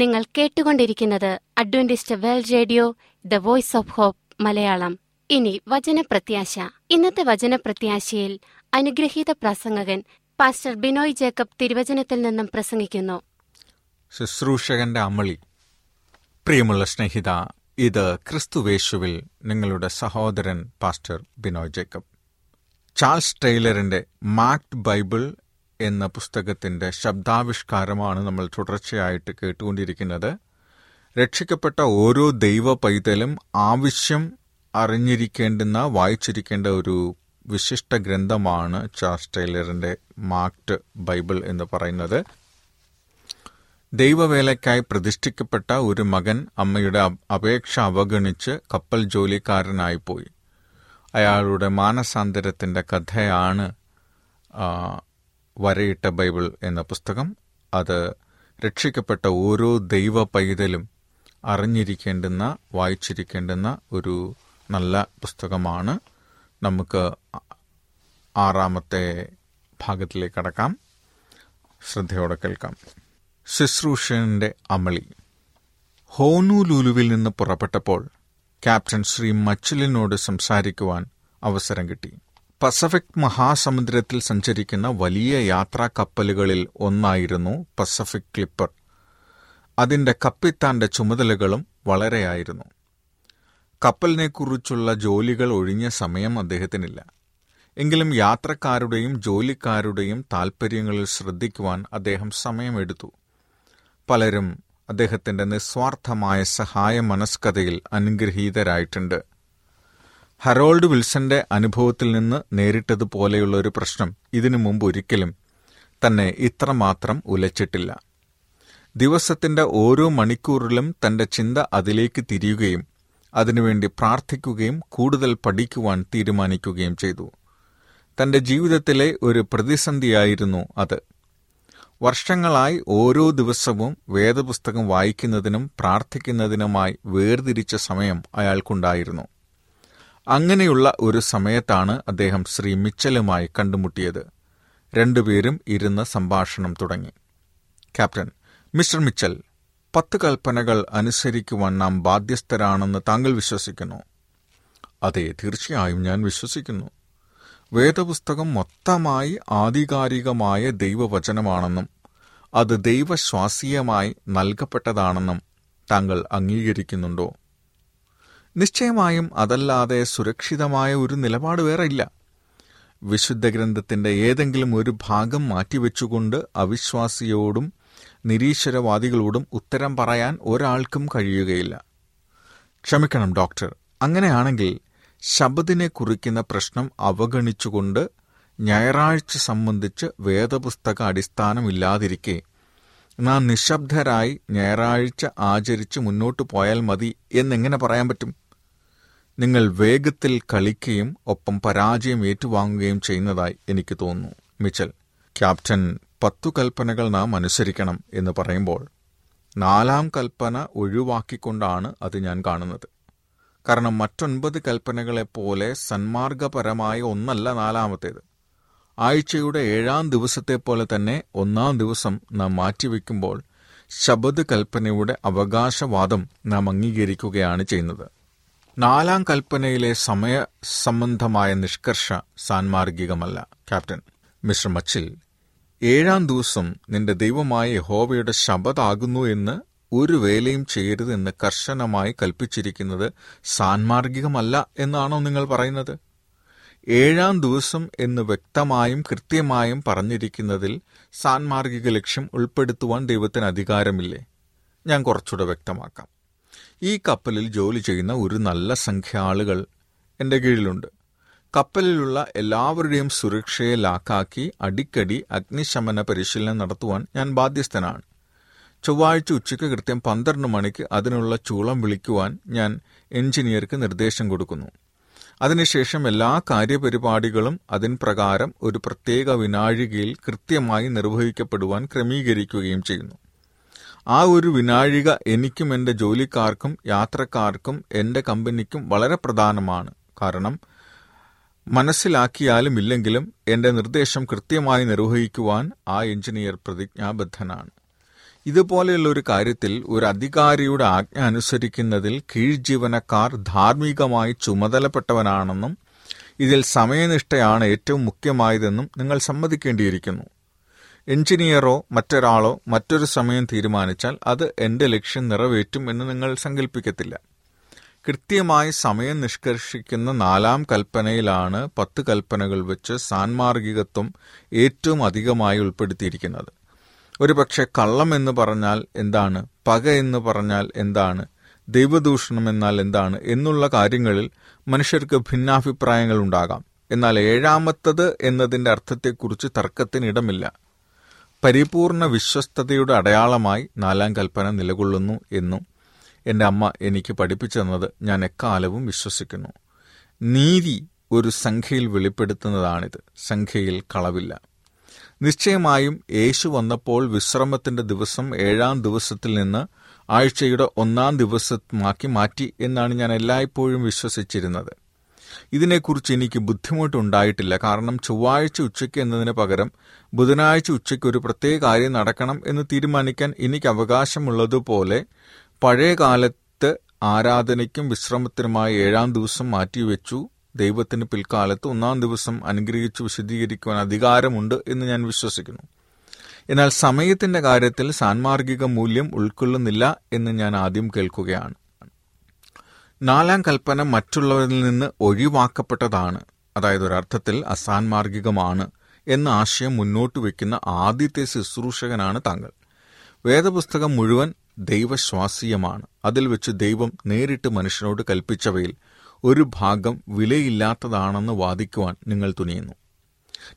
നിങ്ങൾ കേട്ടുകൊണ്ടിരിക്കുന്നത് Adventist world Radio, the Voice of Hope Malayalam. ഇനി വചനപ്രത്യാശ. ഇന്നത്തെ വചനപ്രത്യാശയിൽ അനുഗ്രഹീത പ്രസംഗകൻ പാസ്റ്റർ ബിനോയ് ജേക്കബ് തിരുവചനത്തിൽ നിന്നും പ്രസംഗിക്കുന്നു. ശുശ്രൂഷകന്റെ അമളി. പ്രിയമുള്ള സ്നേഹിത, ഇത് ക്രിസ്തുവേശുവിൽ നിങ്ങളുടെ സഹോദരൻ പാസ്റ്റർ ബിനോയ് ജേക്കബ്. ചാൾസ് ടൈലറിന്റെ മാർക്ഡ് ബൈബിൾ എന്ന പുസ്തകത്തിൻ്റെ ശബ്ദാവിഷ്കാരമാണ് നമ്മൾ തുടർച്ചയായിട്ട് കേട്ടുകൊണ്ടിരിക്കുന്നത്. രക്ഷിക്കപ്പെട്ട ഓരോ ദൈവ പൈതലും ആവശ്യം അറിഞ്ഞിരിക്കേണ്ടുന്ന, വായിച്ചിരിക്കേണ്ട ഒരു വിശിഷ്ട ഗ്രന്ഥമാണ് ചാൾസ് ടൈലറിൻ്റെ മാർക്ഡ് ബൈബിൾ എന്ന് പറയുന്നത്. ദൈവവേലയ്ക്കായി പ്രതിഷ്ഠിക്കപ്പെട്ട ഒരു മകൻ അമ്മയുടെ അപേക്ഷ അവഗണിച്ച് കപ്പൽ ജോലിക്കാരനായി പോയി. അയാളുടെ മാനസാന്തരത്തിൻ്റെ കഥയാണ് വരയിട്ട ബൈബിൾ എന്ന പുസ്തകം. അത് രക്ഷിക്കപ്പെട്ട ഓരോ ദൈവ പൈതലും അറിഞ്ഞിരിക്കേണ്ടുന്ന, വായിച്ചിരിക്കേണ്ടുന്ന ഒരു നല്ല പുസ്തകമാണ്. നമുക്ക് ആറാമത്തെ ഭാഗത്തിലേക്ക് കടക്കാം. ശ്രദ്ധയോടെ കേൾക്കാം. ശുശ്രൂഷൻ്റെ അമളി. ഹോണുലുലുവിൽ നിന്ന് പുറപ്പെട്ടപ്പോൾ ക്യാപ്റ്റൻ ശ്രീ മച്ചിലിനോട് സംസാരിക്കുവാൻ അവസരം കിട്ടി. പസഫിക് മഹാസമുദ്രത്തിൽ സഞ്ചരിക്കുന്ന വലിയ യാത്രാ കപ്പലുകളിൽ ഒന്നായിരുന്നു പസഫിക് ക്ലിപ്പർ. അതിൻ്റെ കപ്പിത്താൻ്റെ ചുമതലകളും വളരെയായിരുന്നു. കപ്പലിനെക്കുറിച്ചുള്ള ജോലികൾ ഒഴിഞ്ഞ സമയം അദ്ദേഹത്തിനില്ല. എങ്കിലും യാത്രക്കാരുടെയും ജോലിക്കാരുടെയും താൽപ്പര്യങ്ങളിൽ ശ്രദ്ധിക്കുവാൻ അദ്ദേഹം സമയമെടുത്തു. പലരും അദ്ദേഹത്തിൻ്റെ നിസ്വാർത്ഥമായ സഹായ മനസ്കഥയിൽ അനുഗ്രഹീതരായിട്ടുണ്ട്. ഹറോൾഡ് വിൽസന്റെ അനുഭവത്തിൽ നിന്ന് നേരിട്ടതുപോലെയുള്ള ഒരു പ്രശ്നം ഇതിനു മുമ്പ് ഒരിക്കലും തന്നെ ഇത്രമാത്രം ഉലച്ചിട്ടില്ല. ദിവസത്തിൻ്റെ ഓരോ മണിക്കൂറിലും തൻ്റെ ചിന്ത അതിലേക്ക് തിരിയുകയും അതിനുവേണ്ടി പ്രാർത്ഥിക്കുകയും കൂടുതൽ പഠിക്കുവാൻ തീരുമാനിക്കുകയും ചെയ്തു. തൻ്റെ ജീവിതത്തിലെ ഒരു പ്രതിസന്ധിയായിരുന്നു അത്. വർഷങ്ങളായി ഓരോ ദിവസവും വേദപുസ്തകം വായിക്കുന്നതിനും പ്രാർത്ഥിക്കുന്നതിനുമായി വേർതിരിച്ച സമയം അയാൾക്കുണ്ടായിരുന്നു. അങ്ങനെയുള്ള ഒരു സമയത്താണ് അദ്ദേഹം ശ്രീ മിച്ചലുമായി കണ്ടുമുട്ടിയത്. രണ്ടുപേരും ഇരുന്ന് സംഭാഷണം തുടങ്ങി. ക്യാപ്റ്റൻ, മിസ്റ്റർ മിച്ചൽ, 10 കൽപ്പനകൾ അനുസരിക്കുവാൻ നാം ബാധ്യസ്ഥരാണെന്ന് താങ്കൾ വിശ്വസിക്കുന്നു? അതെ, തീർച്ചയായും ഞാൻ വിശ്വസിക്കുന്നു. വേദപുസ്തകം മൊത്തമായി ആധികാരികമായ ദൈവവചനമാണെന്നും അത് ദൈവശ്വാസീയമായി നൽകപ്പെട്ടതാണെന്നും താങ്കൾ അംഗീകരിക്കുന്നുണ്ടോ? നിശ്ചയമായും. അതല്ലാതെ സുരക്ഷിതമായ ഒരു നിലപാട് വേറെ ഇല്ല. വിശുദ്ധ ഗ്രന്ഥത്തിൻ്റെ ഏതെങ്കിലും ഒരു ഭാഗം മാറ്റിവെച്ചുകൊണ്ട് അവിശ്വാസിയോടും നിരീശ്വരവാദികളോടും ഉത്തരം പറയാൻ ഒരാൾക്കും കഴിയുകയില്ല. ക്ഷമിക്കണം ഡോക്ടർ, അങ്ങനെയാണെങ്കിൽ ശബദിനെ കുറിക്കുന്ന പ്രശ്നം അവഗണിച്ചുകൊണ്ട് ഞായറാഴ്ച സംബന്ധിച്ച് വേദപുസ്തക അടിസ്ഥാനമില്ലാതിരിക്കെ നാം നിശബ്ദരായി ഞായറാഴ്ച ആചരിച്ച് മുന്നോട്ടു പോയാൽ മതി എന്നെങ്ങനെ പറയാൻ പറ്റും? നിങ്ങൾ വേഗത്തിൽ കളിക്കുകയും ഒപ്പം പരാജയം ഏറ്റുവാങ്ങുകയും ചെയ്യുന്നതായി എനിക്ക് തോന്നുന്നു. മിച്ചൽ: ക്യാപ്റ്റൻ, 10 കൽപ്പനകൾ നാം അനുസരിക്കണം എന്ന് പറയുമ്പോൾ 4-ാം കൽപ്പന ഒഴിവാക്കിക്കൊണ്ടാണ് അത് ഞാൻ കാണുന്നത്. കാരണം 9 കൽപ്പനകളെപ്പോലെ സന്മാർഗപരമായ ഒന്നല്ല 4-മത്തേത്. ആഴ്ചയുടെ 7-ാം ദിവസത്തെപ്പോലെ തന്നെ 1-ാം ദിവസം നാം മാറ്റിവെക്കുമ്പോൾ ശബദ് കൽപ്പനയുടെ അവകാശവാദം നാം അംഗീകരിക്കുകയാണ് ചെയ്യുന്നത്. 4-ാം കൽപ്പനയിലെ സമയ സംബന്ധമായ നിഷ്കർഷ സാന്മാർഗികമല്ല. ക്യാപ്റ്റൻ: മിസ്റ്റർ മച്ചിൽ, 7-ാം ദിവസം നിന്റെ ദൈവമായ യഹോവയുടെ ശബദാകുന്നു എന്ന് ഒരു വേലയും ചെയ്യരുത് എന്ന് കർശനമായി കൽപ്പിച്ചിരിക്കുന്നത് സാന്മാർഗികമല്ല എന്നാണോ നിങ്ങൾ പറയുന്നത്? 7-ാം ദിവസം എന്ന് വ്യക്തമായും കൃത്യമായും പറഞ്ഞിരിക്കുന്നതിൽ സാന്മാർഗിക ലക്ഷ്യം ഉൾപ്പെടുത്തുവാൻ ദൈവത്തിന് അധികാരമില്ലേ? ഞാൻ കുറച്ചുകൂടെ വ്യക്തമാക്കാം. ഈ കപ്പലിൽ ജോലി ചെയ്യുന്ന ഒരു നല്ല സംഖ്യ ആളുകൾ എൻ്റെ കീഴിലുണ്ട്. കപ്പലിലുള്ള എല്ലാവരുടെയും സുരക്ഷയെ ലാക്കാക്കി അടിക്കടി അഗ്നിശമന പരിശീലനം നടത്തുവാൻ ഞാൻ ബാധ്യസ്ഥനാണ്. ചൊവ്വാഴ്ച ഉച്ചയ്ക്ക് കൃത്യം 12 മണിക്ക് അതിനുള്ള ചൂളം വിളിക്കുവാൻ ഞാൻ എഞ്ചിനീയർക്ക് നിർദ്ദേശം കൊടുക്കുന്നു. അതിനുശേഷം എല്ലാ കാര്യപരിപാടികളും അതിൻ പ്രകാരം ഒരു പ്രത്യേക വിനാഴികയിൽ കൃത്യമായി നിർവഹിക്കപ്പെടുവാൻ ക്രമീകരിക്കുകയും ചെയ്യുന്നു. ആ ഒരു വിനാഴിക എനിക്കും എൻ്റെ ജോലിക്കാർക്കും യാത്രക്കാർക്കും എൻ്റെ കമ്പനിക്കും വളരെ പ്രധാനമാണ്. കാരണം മനസ്സിലാക്കിയാലും ഇല്ലെങ്കിലും എൻ്റെ നിർദ്ദേശം കൃത്യമായി നിർവഹിക്കുവാൻ ആ എഞ്ചിനീയർ പ്രതിജ്ഞാബദ്ധനാണ്. ഇതുപോലെയുള്ള ഒരു കാര്യത്തിൽ ഒരു അധികാരിയുടെ ആജ്ഞ അനുസരിക്കുന്നതിൽ കീഴ്ജീവനക്കാർ ധാർമ്മികമായി ചുമതലപ്പെട്ടവനാണെന്നും ഇതിൽ സമയനിഷ്ഠയാണ് ഏറ്റവും മുഖ്യമായതെന്നും നിങ്ങൾ സമ്മതിക്കേണ്ടിയിരിക്കുന്നു. എഞ്ചിനീയറോ മറ്റൊരാളോ മറ്റൊരു സമയം തീരുമാനിച്ചാൽ അത് എൻ്റെ ലക്ഷ്യം നിറവേറ്റും എന്ന് നിങ്ങൾ സങ്കല്പിക്കത്തില്ല. കൃത്യമായി സമയം നിഷ്കർഷിക്കുന്ന 4ാം കൽപ്പനയിലാണ് 10 കൽപ്പനകൾ വെച്ച് സാൻമാർഗികത്വം ഏറ്റവും അധികമായി ഉൾപ്പെടുത്തിയിരിക്കുന്നത്. ഒരുപക്ഷെ കള്ളം എന്ന് പറഞ്ഞാൽ എന്താണ്, പക എന്ന് പറഞ്ഞാൽ എന്താണ്, ദൈവദൂഷണം എന്നാൽ എന്താണ് എന്നുള്ള കാര്യങ്ങളിൽ മനുഷ്യർക്ക് ഭിന്നാഭിപ്രായങ്ങൾ ഉണ്ടാകാം. എന്നാൽ 7ാമത്തേത് എന്നതിൻ്റെ അർത്ഥത്തെക്കുറിച്ച് തർക്കത്തിനിടമില്ല. പരിപൂർണ വിശ്വസ്തയുടെ അടയാളമായി 4ാം കൽപ്പന നിലകൊള്ളുന്നു എന്നും എൻ്റെ അമ്മ എനിക്ക് പഠിപ്പിച്ചു തന്നത് ഞാൻ എക്കാലവും വിശ്വസിക്കുന്നു. നീതി ഒരു സംഖ്യയിൽ വെളിപ്പെടുത്തുന്നതാണിത്. സംഖ്യയിൽ കളവില്ല. നിശ്ചയമായും യേശു വന്നപ്പോൾ വിശ്രമത്തിൻ്റെ ദിവസം 7ാം ദിവസത്തിൽ നിന്ന് ആഴ്ചയുടെ 1ാം ദിവസമാക്കി മാറ്റി എന്നാണ് ഞാൻ എല്ലായ്പ്പോഴും വിശ്വസിച്ചിരുന്നത്. ഇതിനെക്കുറിച്ച് എനിക്ക് ബുദ്ധിമുട്ടുണ്ടായിട്ടില്ല. കാരണം ചൊവ്വാഴ്ച ഉച്ചയ്ക്ക് എന്നതിന് പകരം ബുധനാഴ്ച ഉച്ചയ്ക്ക് ഒരു പ്രത്യേക കാര്യം നടക്കണം എന്ന് തീരുമാനിക്കാൻ എനിക്ക് അവകാശമുള്ളതുപോലെ പഴയകാലത്ത് ആരാധനയ്ക്കും വിശ്രമത്തിനുമായി 7ാം ദിവസം മാറ്റിവെച്ചു ദൈവത്തിന് പിൽക്കാലത്ത് 1ാം ദിവസം അനുഗ്രഹിച്ചു വിശദീകരിക്കുവാൻ അധികാരമുണ്ട് എന്ന് ഞാൻ വിശ്വസിക്കുന്നു. എന്നാൽ സമയത്തിൻ്റെ കാര്യത്തിൽ സാൻമാർഗിക മൂല്യം ഉൾക്കൊള്ളുന്നില്ല എന്ന് ഞാൻ ആദ്യം കേൾക്കുകയാണ്. 4ാം കൽപ്പന മറ്റുള്ളവരിൽ നിന്ന് ഒഴിവാക്കപ്പെട്ടതാണ്, അതായത് ഒരർത്ഥത്തിൽ അസാൻമാർഗികമാണ് എന്ന ആശയം മുന്നോട്ട് വയ്ക്കുന്ന ആദ്യത്തെ ശുശ്രൂഷകനാണ് താങ്കൾ. വേദപുസ്തകം മുഴുവൻ ദൈവശ്വാസീയമാണ്. അതിൽ വെച്ച് ദൈവം നേരിട്ട് മനുഷ്യനോട് കൽപ്പിച്ചവയിൽ ഒരു ഭാഗം വിലയില്ലാത്തതാണെന്ന് വാദിക്കുവാൻ നിങ്ങൾ തുനിയുന്നു.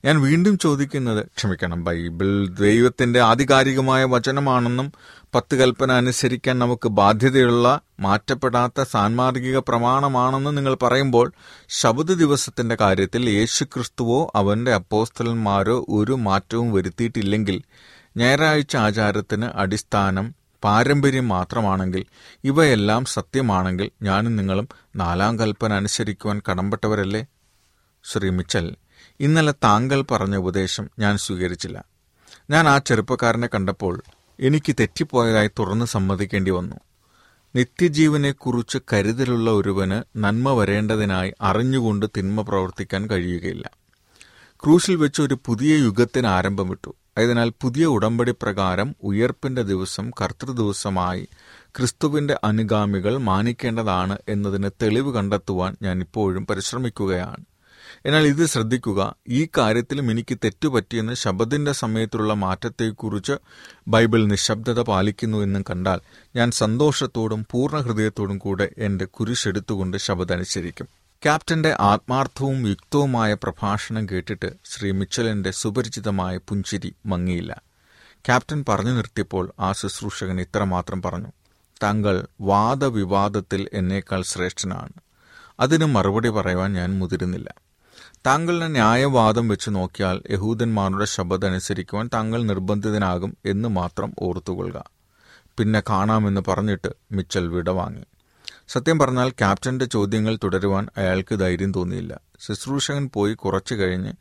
ഞാൻ വീണ്ടും ചോദിക്കുന്നത്, ക്ഷമിക്കണം, ബൈബിൾ ദൈവത്തിൻ്റെ ആധികാരികമായ വചനമാണെന്നും 10 കൽപ്പന അനുസരിക്കാൻ നമുക്ക് ബാധ്യതയുള്ള മാറ്റപ്പെടാത്ത സാൻമാർഗിക പ്രമാണമാണെന്ന് നിങ്ങൾ പറയുമ്പോൾ ശബത് ദിവസത്തിൻ്റെ കാര്യത്തിൽ യേശുക്രിസ്തുവോ അവൻ്റെ അപ്പോസ്തലന്മാരോ ഒരു മാറ്റവും വരുത്തിയിട്ടില്ലെങ്കിൽ, ഞായറാഴ്ച ആചാരത്തിന് അടിസ്ഥാനം പാരമ്പര്യം മാത്രമാണെങ്കിൽ, ഇവയെല്ലാം സത്യമാണെങ്കിൽ, ഞാനും നിങ്ങളും 4ാം കൽപ്പന അനുസരിക്കുവാൻ കടമ്പെട്ടവരല്ലേ? ശ്രീ മിച്ചൽ, ഇന്നലെ താങ്കൾ പറഞ്ഞ ഉപദേശം ഞാൻ സ്വീകരിച്ചില്ല. ഞാൻ ആ ചെറുപ്പക്കാരനെ കണ്ടപ്പോൾ എനിക്ക് തെറ്റിപ്പോയതായി തുറന്ന് സമ്മതിക്കേണ്ടി വന്നു. നിത്യജീവനെക്കുറിച്ച് കരുതലുള്ള ഒരുവന് നന്മ വരേണ്ടതിനായി അറിഞ്ഞുകൊണ്ട് തിന്മ പ്രവർത്തിക്കാൻ കഴിയുകയില്ല. ക്രൂശിൽ വെച്ച് ഒരു പുതിയ യുഗത്തിന് ആരംഭം വിട്ടു. അതിനാൽ പുതിയ ഉടമ്പടി പ്രകാരം ഉയർപ്പിൻ്റെ ദിവസം കർത്തൃദിവസമായി ക്രിസ്തുവിൻ്റെ അനുഗാമികൾ മാനിക്കേണ്ടതാണ് എന്നതിന് തെളിവ് കണ്ടെത്തുവാൻ ഞാൻ ഇപ്പോഴും പരിശ്രമിക്കുകയാണ്. എന്നാൽ ഇത് ശ്രദ്ധിക്കുക, ഈ കാര്യത്തിലും എനിക്ക് തെറ്റുപറ്റിയെന്ന് ശബദിൻ്റെ സമയത്തുള്ള മാറ്റത്തെക്കുറിച്ച് ബൈബിൾ നിശബ്ദത പാലിക്കുന്നു എന്നും കണ്ടാൽ ഞാൻ സന്തോഷത്തോടും പൂർണ്ണ ഹൃദയത്തോടും കൂടെ എൻ്റെ കുരിശെടുത്തുകൊണ്ട് ശബദ് അനുസരിക്കും. ക്യാപ്റ്റൻ്റെ ആത്മാർത്ഥവും യുക്തവുമായ പ്രഭാഷണം കേട്ടിട്ട് ശ്രീ മിച്ചലിൻ്റെ സുപരിചിതമായ പുഞ്ചിരി മങ്ങിയില്ല. ക്യാപ്റ്റൻ പറഞ്ഞു നിർത്തിയപ്പോൾ ആ ശുശ്രൂഷകൻ ഇത്രമാത്രം പറഞ്ഞു: താങ്കൾ വാദവിവാദത്തിൽ എന്നേക്കാൾ ശ്രേഷ്ഠനാണ്. അതിന് മറുപടി പറയുവാൻ ഞാൻ മുതിരുന്നില്ല. താങ്കളുടെ ന്യായവാദം വെച്ച് നോക്കിയാൽ യഹൂദന്മാരുടെ ശബദ് അനുസരിക്കുവാൻ താങ്കൾ നിർബന്ധിതനാകും എന്ന് മാത്രം ഓർത്തുകൊള്ളുക. പിന്നെ കാണാമെന്ന് പറഞ്ഞിട്ട് മിച്ചൽ വിടവാങ്ങി. സത്യം പറഞ്ഞാൽ ക്യാപ്റ്റൻ്റെ ചോദ്യങ്ങൾ തുടരുവാൻ അയാൾക്ക് ധൈര്യം തോന്നിയില്ല. ശുശ്രൂഷകൻ പോയി കുറച്ചു കഴിഞ്ഞ്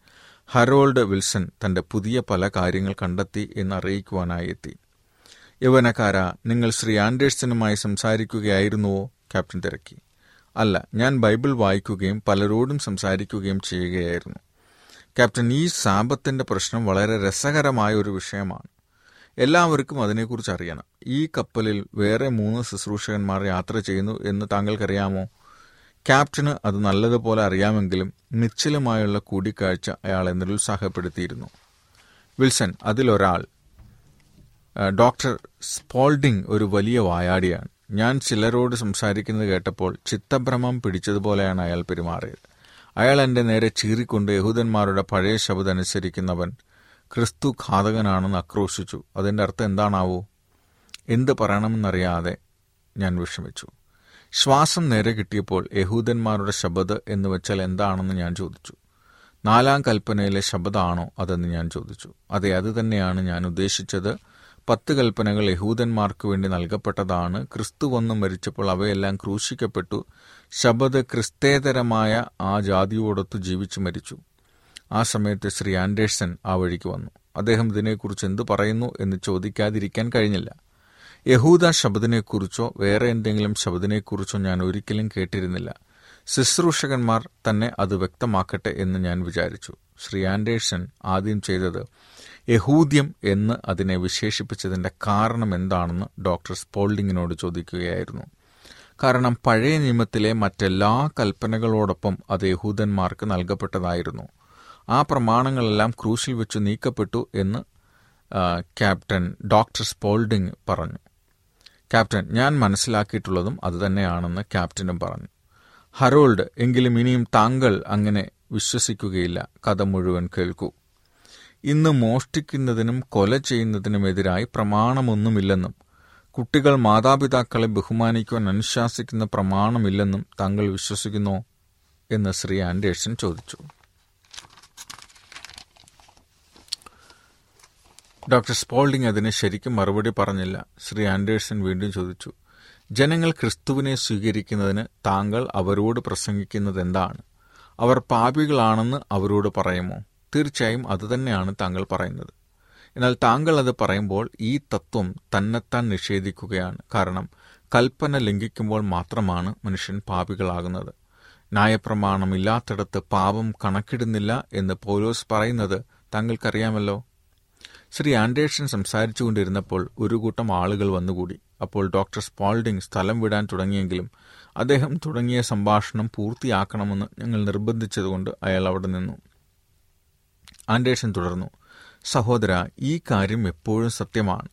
ഹരോൾഡ് വിൽസൺ തൻ്റെ പുതിയ പല കാര്യങ്ങൾ കണ്ടെത്തി എന്നറിയിക്കുവാനായി എത്തി. യൗവനക്കാരാ, നിങ്ങൾ ശ്രീ ആൻഡേഴ്സനുമായി സംസാരിക്കുകയായിരുന്നുവോ? ക്യാപ്റ്റൻ തിരക്കി. അല്ല, ഞാൻ ബൈബിൾ വായിക്കുകയും പലരോടും സംസാരിക്കുകയും ചെയ്യുകയായിരുന്നു. ക്യാപ്റ്റൻ, ഈ ശബത്തിൻ്റെ പ്രശ്നം വളരെ രസകരമായ ഒരു വിഷയമാണ്. എല്ലാവർക്കും അതിനെക്കുറിച്ച് അറിയണം. ഈ കപ്പലിൽ വേറെ 3 ശുശ്രൂഷകന്മാർ യാത്ര ചെയ്യുന്നു എന്ന് താങ്കൾക്കറിയാമോ? ക്യാപ്റ്റന് അത് നല്ലതുപോലെ അറിയാമെങ്കിലും മിച്ചലുമായുള്ള കൂടിക്കാഴ്ച അയാളെ നിരുത്സാഹപ്പെടുത്തിയിരുന്നു. വിൽസൺ, അതിലൊരാൾ ഡോക്ടർ സ്പോൾഡിംഗ് ഒരു വലിയ വായാടിയാണ്. ഞാൻ ചിലരോട് സംസാരിക്കുന്നത് കേട്ടപ്പോൾ ചിത്തഭ്രമം പിടിച്ചതുപോലെയാണ് അയാൾ പെരുമാറിയത്. അയാൾ എൻ്റെ നേരെ ചീറിക്കൊണ്ട് യഹൂദന്മാരുടെ പഴയ ശബദം അനുസരിക്കുന്നവൻ ക്രിസ്തു ഘാതകനാണെന്ന് ആക്രോശിച്ചു. അതിൻ്റെ അർത്ഥം എന്താണാവോ? എന്ത് പറയണമെന്നറിയാതെ ഞാൻ വിഷമിച്ചു. ശ്വാസം നേരെ കിട്ടിയപ്പോൾ യഹൂദന്മാരുടെ ശബദ് എന്ന് വെച്ചാൽ എന്താണെന്ന് ഞാൻ ചോദിച്ചു. 4ാം കൽപ്പനയിലെ ശബദാണോ അതെന്ന് ഞാൻ ചോദിച്ചു. അതെ, അത് തന്നെയാണ് ഞാൻ ഉദ്ദേശിച്ചത്. 10 കൽപ്പനകൾ യഹൂദന്മാർക്ക് വേണ്ടി നൽകപ്പെട്ടതാണ്. ക്രിസ്തു വന്ന് മരിച്ചപ്പോൾ അവയെല്ലാം ക്രൂശിക്കപ്പെട്ടു. ശബദ് ക്രിസ്തേതരമായ ആ ജാതിയോടൊത്ത് ജീവിച്ചു മരിച്ചു. ആ സമയത്ത് ശ്രീ ആൻഡേഴ്സൺ ആ വഴിക്ക് വന്നു. അദ്ദേഹം ഇതിനെക്കുറിച്ച് എന്തു പറയുന്നു എന്ന് ചോദിക്കാതിരിക്കാൻ കഴിഞ്ഞില്ല. യഹൂദ ശബദിനെക്കുറിച്ചോ വേറെ എന്തെങ്കിലും ശബദിനെക്കുറിച്ചോ ഞാൻ ഒരിക്കലും കേട്ടിരുന്നില്ല. ശുശ്രൂഷകന്മാർ തന്നെ അത് വ്യക്തമാക്കട്ടെ എന്ന് ഞാൻ വിചാരിച്ചു. ശ്രീ ആൻഡേഴ്സൺ ആദ്യം ചെയ്തത് യഹൂദ്യം എന്ന് അതിനെ വിശേഷിപ്പിച്ചതിൻ്റെ കാരണം എന്താണെന്ന് ഡോക്ടർ സ്പോൾഡിങ്ങിനോട് ചോദിക്കുകയായിരുന്നു. കാരണം പഴയ നിയമത്തിലെ മറ്റെല്ലാ കൽപ്പനകളോടൊപ്പം അത് യഹൂദന്മാർക്ക് നൽകപ്പെട്ടതായിരുന്നു. ആ പ്രമാണങ്ങളെല്ലാം ക്രൂശിൽ വെച്ച് നീക്കപ്പെട്ടു എന്ന് ക്യാപ്റ്റൻ ഡോക്ടർ സ്പോൾഡിങ് പറഞ്ഞു. ക്യാപ്റ്റൻ, ഞാൻ മനസ്സിലാക്കിയിട്ടുള്ളതും അതുതന്നെയാണെന്ന് ക്യാപ്റ്റനും പറഞ്ഞു. ഹരോൾഡ്, എങ്കിലും ഇനിയും താങ്കൾ അങ്ങനെ വിശ്വസിക്കുകയില്ല. കഥ മുഴുവൻ കേൾക്കൂ. ഇന്ന് മോഷ്ടിക്കുന്നതിനും കൊല ചെയ്യുന്നതിനുമെതിരായി പ്രമാണമൊന്നുമില്ലെന്നും കുട്ടികൾ മാതാപിതാക്കളെ ബഹുമാനിക്കുവാൻ അനുശാസിക്കുന്ന പ്രമാണമില്ലെന്നും താങ്കൾ വിശ്വസിക്കുന്നോ എന്ന് ശ്രീ ആൻഡേഴ്സൺ ചോദിച്ചു. ഡോക്ടർ സ്പോൾഡിങ് അതിന് ശരിക്കും മറുപടി പറഞ്ഞില്ല. ശ്രീ ആൻഡേഴ്സൺ വീണ്ടും ചോദിച്ചു, ജനങ്ങൾ ക്രിസ്തുവിനെ സ്വീകരിക്കുന്നതിന് താങ്കൾ അവരോട് പ്രസംഗിക്കുന്നത് എന്താണ്? അവർ പാപികളാണെന്ന് അവരോട് പറയുമോ? തീർച്ചയായും അതുതന്നെയാണ് താങ്കൾ പറയുന്നത്. എന്നാൽ താങ്കൾ അത് പറയുമ്പോൾ ഈ തത്വം തന്നെത്താൻ നിഷേധിക്കുകയാണ്. കാരണം കൽപ്പന ലംഘിക്കുമ്പോൾ മാത്രമാണ് മനുഷ്യൻ പാപികളാകുന്നത്. ന്യായപ്രമാണമില്ലാത്തിടത്ത് പാപം കണക്കിടുന്നില്ല എന്ന് പൗലോസ് പറയുന്നത് താങ്കൾക്കറിയാമല്ലോ. ശ്രീ ആൻഡേഴ്സൺ സംസാരിച്ചുകൊണ്ടിരുന്നപ്പോൾ ഒരു കൂട്ടം ആളുകൾ വന്നുകൂടി. അപ്പോൾ ഡോക്ടർ സ്പോൾഡിങ് സ്ഥലം വിടാൻ തുടങ്ങിയെങ്കിലും അദ്ദേഹം തുടങ്ങിയ സംഭാഷണം പൂർത്തിയാക്കണമെന്ന് ഞങ്ങൾ നിർബന്ധിച്ചതുകൊണ്ട് അയാൾ അവിടെ നിന്നു. ആൻഡേഴ്സൺ തുടർന്നു, സഹോദര, ഈ കാര്യം എപ്പോഴും സത്യമാണ്.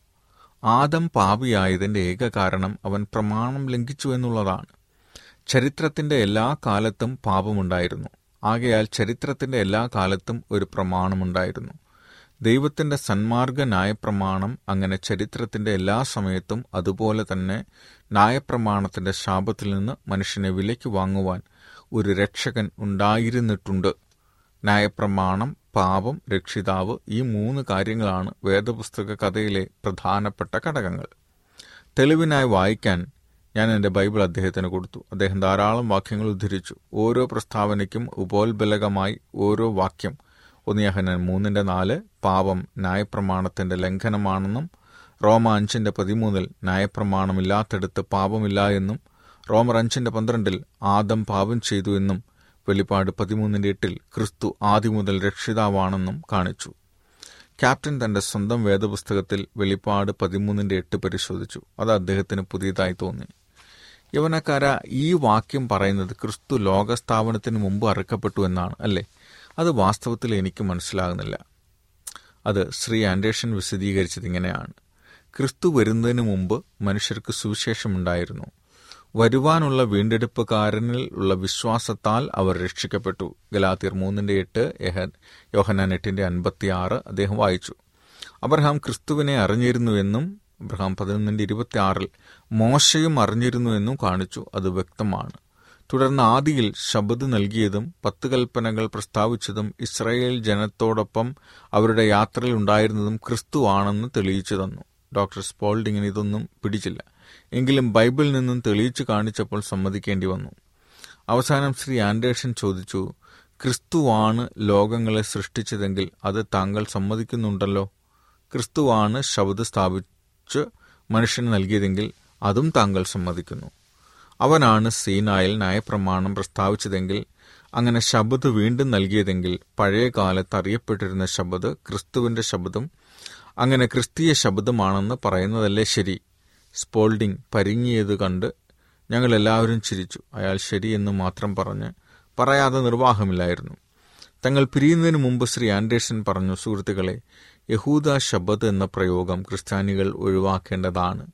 ആദം പാപിയായതിൻ്റെ ഏക കാരണം അവൻ പ്രമാണം ലംഘിച്ചു എന്നുള്ളതാണ്. ചരിത്രത്തിൻ്റെ എല്ലാ കാലത്തും പാപമുണ്ടായിരുന്നു. ആകയാൽ ചരിത്രത്തിൻ്റെ എല്ലാ കാലത്തും ഒരു പ്രമാണമുണ്ടായിരുന്നു. ദൈവത്തിൻ്റെ സന്മാർഗ ന്യായപ്രമാണം അങ്ങനെ ചരിത്രത്തിൻ്റെ എല്ലാ സമയത്തും അതുപോലെ തന്നെ ന്യായപ്രമാണത്തിൻ്റെ ശാപത്തിൽ നിന്ന് മനുഷ്യനെ വിലയ്ക്ക് വാങ്ങുവാൻ ഒരു രക്ഷകൻ ഉണ്ടായിരുന്നിട്ടുണ്ട്. ന്യായപ്രമാണം, പാപം, രക്ഷിതാവ്, ഈ മൂന്ന് കാര്യങ്ങളാണ് വേദപുസ്തക കഥയിലെ പ്രധാനപ്പെട്ട ഘടകങ്ങൾ. തെളിവിനായി വായിക്കാൻ ഞാൻ എൻ്റെ ബൈബിൾ അദ്ദേഹത്തിന് കൊടുത്തു. അദ്ദേഹം ധാരാളം വാക്യങ്ങൾ ഉദ്ധരിച്ചു. ഓരോ പ്രസ്താവനയ്ക്കും ഉപോത്ബലകമായി ഓരോ വാക്യം. 1 യോഹന്നാൻ 3:4 പാപം ന്യായപ്രമാണത്തിൻ്റെ ലംഘനമാണെന്നും, റോമ 5:13 ന്യായപ്രമാണമില്ലാത്തടത്ത് പാപമില്ല എന്നും, റോമർ 5:12 ആദം പാപം ചെയ്തു എന്നും, വെളിപ്പാട് 13:8 ക്രിസ്തു ആദിമുതൽ രക്ഷിതാവാണെന്നും കാണിച്ചു. ക്യാപ്റ്റൻ തൻ്റെ സ്വന്തം വേദപുസ്തകത്തിൽ വെളിപ്പാട് 13:8 പരിശോധിച്ചു. അത് അദ്ദേഹത്തിന് പുതിയതായി തോന്നി. യവനക്കാര, ഈ വാക്യം പറയുന്നത് ക്രിസ്തു ലോകസ്ഥാപനത്തിന് മുമ്പ് അറുക്കപ്പെട്ടു എന്നാണ് അല്ലേ? അത് വാസ്തവത്തിൽ എനിക്ക് മനസ്സിലാകുന്നില്ല. അത് ശ്രീ ആൻഡേഴ്സൺ വിശദീകരിച്ചതിങ്ങനെയാണ്. ക്രിസ്തു വരുന്നതിന് മുമ്പ് മനുഷ്യർക്ക് സുവിശേഷമുണ്ടായിരുന്നു. വരുവാനുള്ള വീണ്ടെടുപ്പുകാരനിൽ ഉള്ള വിശ്വാസത്താൽ അവർ രക്ഷിക്കപ്പെട്ടു. ഗലാത്യർ 3:8, യോഹന്നാൻ 8:56 അദ്ദേഹം വായിച്ചു. അബ്രഹാം ക്രിസ്തുവിനെ അറിഞ്ഞിരുന്നുവെന്നും അബ്രഹാം 11:26 മോശയും അറിഞ്ഞിരുന്നുവെന്നും കാണിച്ചു. അത് വ്യക്തമാണ്. തുടർന്ന് ആദിയിൽ ശബദ് നൽകിയതും 10 കൽപ്പനകൾ പ്രസ്താവിച്ചതും ഇസ്രായേൽ ജനത്തോടൊപ്പം അവരുടെ യാത്രയിൽ ഉണ്ടായിരുന്നതും ക്രിസ്തു ആണെന്ന് തെളിയിച്ചു തന്നു. ഡോക്ടർ സ്പോൾഡിങ്ങിന് ഇതൊന്നും പിടിച്ചില്ല. എങ്കിലും ബൈബിളിൽ നിന്നും തെളിയിച്ചു കാണിച്ചപ്പോൾ സമ്മതിക്കേണ്ടി വന്നു. അവസാനം ശ്രീ ആൻഡേഴ്സൺ ചോദിച്ചു, ക്രിസ്തുവാണ് ലോകങ്ങളെ സൃഷ്ടിച്ചതെങ്കിൽ അത് താങ്കൾ സമ്മതിക്കുന്നുണ്ടല്ലോ. ക്രിസ്തുവാണ് ശബദ് സ്ഥാപിച്ച് മനുഷ്യന് നൽകിയതെങ്കിൽ അതും താങ്കൾ സമ്മതിക്കുന്നു. അവനാണ് സീനായിൽ ന്യായപ്രമാണം പ്രസ്താവിച്ചതെങ്കിൽ, അങ്ങനെ ശബദ് വീണ്ടും നൽകിയതെങ്കിൽ, പഴയ കാലത്ത് അറിയപ്പെട്ടിരുന്ന ശബദ് ക്രിസ്തുവിൻ്റെ ശബദും അങ്ങനെ ക്രിസ്തീയ ശബദമാണെന്ന് പറയുന്നതല്ലേ ശരി? സ്പോൾഡിങ് പരിങ്ങിയത് കണ്ട് ഞങ്ങളെല്ലാവരും ചിരിച്ചു. അയാൾ ശരിയെന്ന് മാത്രം പറയാതെ നിർവാഹമില്ലായിരുന്നു. തങ്ങൾ പിരിയുന്നതിന് മുമ്പ് ശ്രീ ആൻഡേഴ്സൺ പറഞ്ഞു, സുഹൃത്തുക്കളെ, യഹൂദ ശബദ് എന്ന പ്രയോഗം ക്രിസ്ത്യാനികൾ ഒഴിവാക്കേണ്ടതാണ്.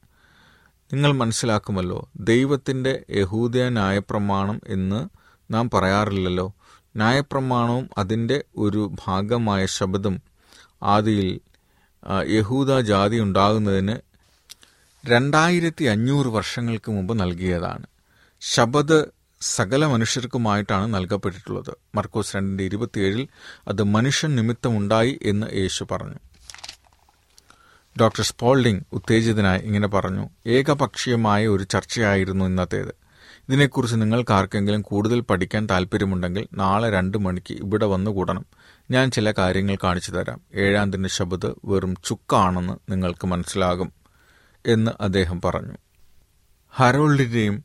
നിങ്ങൾ മനസ്സിലാക്കുമല്ലോ, ദൈവത്തിൻ്റെ യഹൂദ ന്യായപ്രമാണം എന്ന് നാം പറയാറില്ലല്ലോ. ന്യായപ്രമാണവും അതിൻ്റെ ഒരു ഭാഗമായ ശബദും ആദിയിൽ യഹൂദ ജാതി ഉണ്ടാകുന്നതിന് 2500 വർഷങ്ങൾക്ക് മുമ്പ് നൽകിയതാണ്. ശബദ് സകല മനുഷ്യർക്കുമായിട്ടാണ് നൽകപ്പെട്ടിട്ടുള്ളത്. മർക്കോസ് 2:27 അത് മനുഷ്യൻ നിമിത്തമുണ്ടായി എന്ന് യേശു പറഞ്ഞു. ഡോക്ടർ സ്പോൾഡിങ് ഉത്തേജിതനായി ഇങ്ങനെ പറഞ്ഞു, ഏകപക്ഷീയമായ ഒരു ചർച്ചയായിരുന്നു ഇന്നത്തേത്. ഇതിനെക്കുറിച്ച് നിങ്ങൾക്ക് ആർക്കെങ്കിലും കൂടുതൽ പഠിക്കാൻ താല്പര്യമുണ്ടെങ്കിൽ നാളെ 2 മണിക്ക് ഇവിടെ വന്നുകൂടണം. ഞാൻ ചില കാര്യങ്ങൾ കാണിച്ചു തരാം. 7-ാം ദിന ശബത്ത് വെറും ചുക്കാണെന്ന് നിങ്ങൾക്ക് മനസ്സിലാകും എന്ന് അദ്ദേഹം പറഞ്ഞു. ഹരോൾഡിൻ്റെയും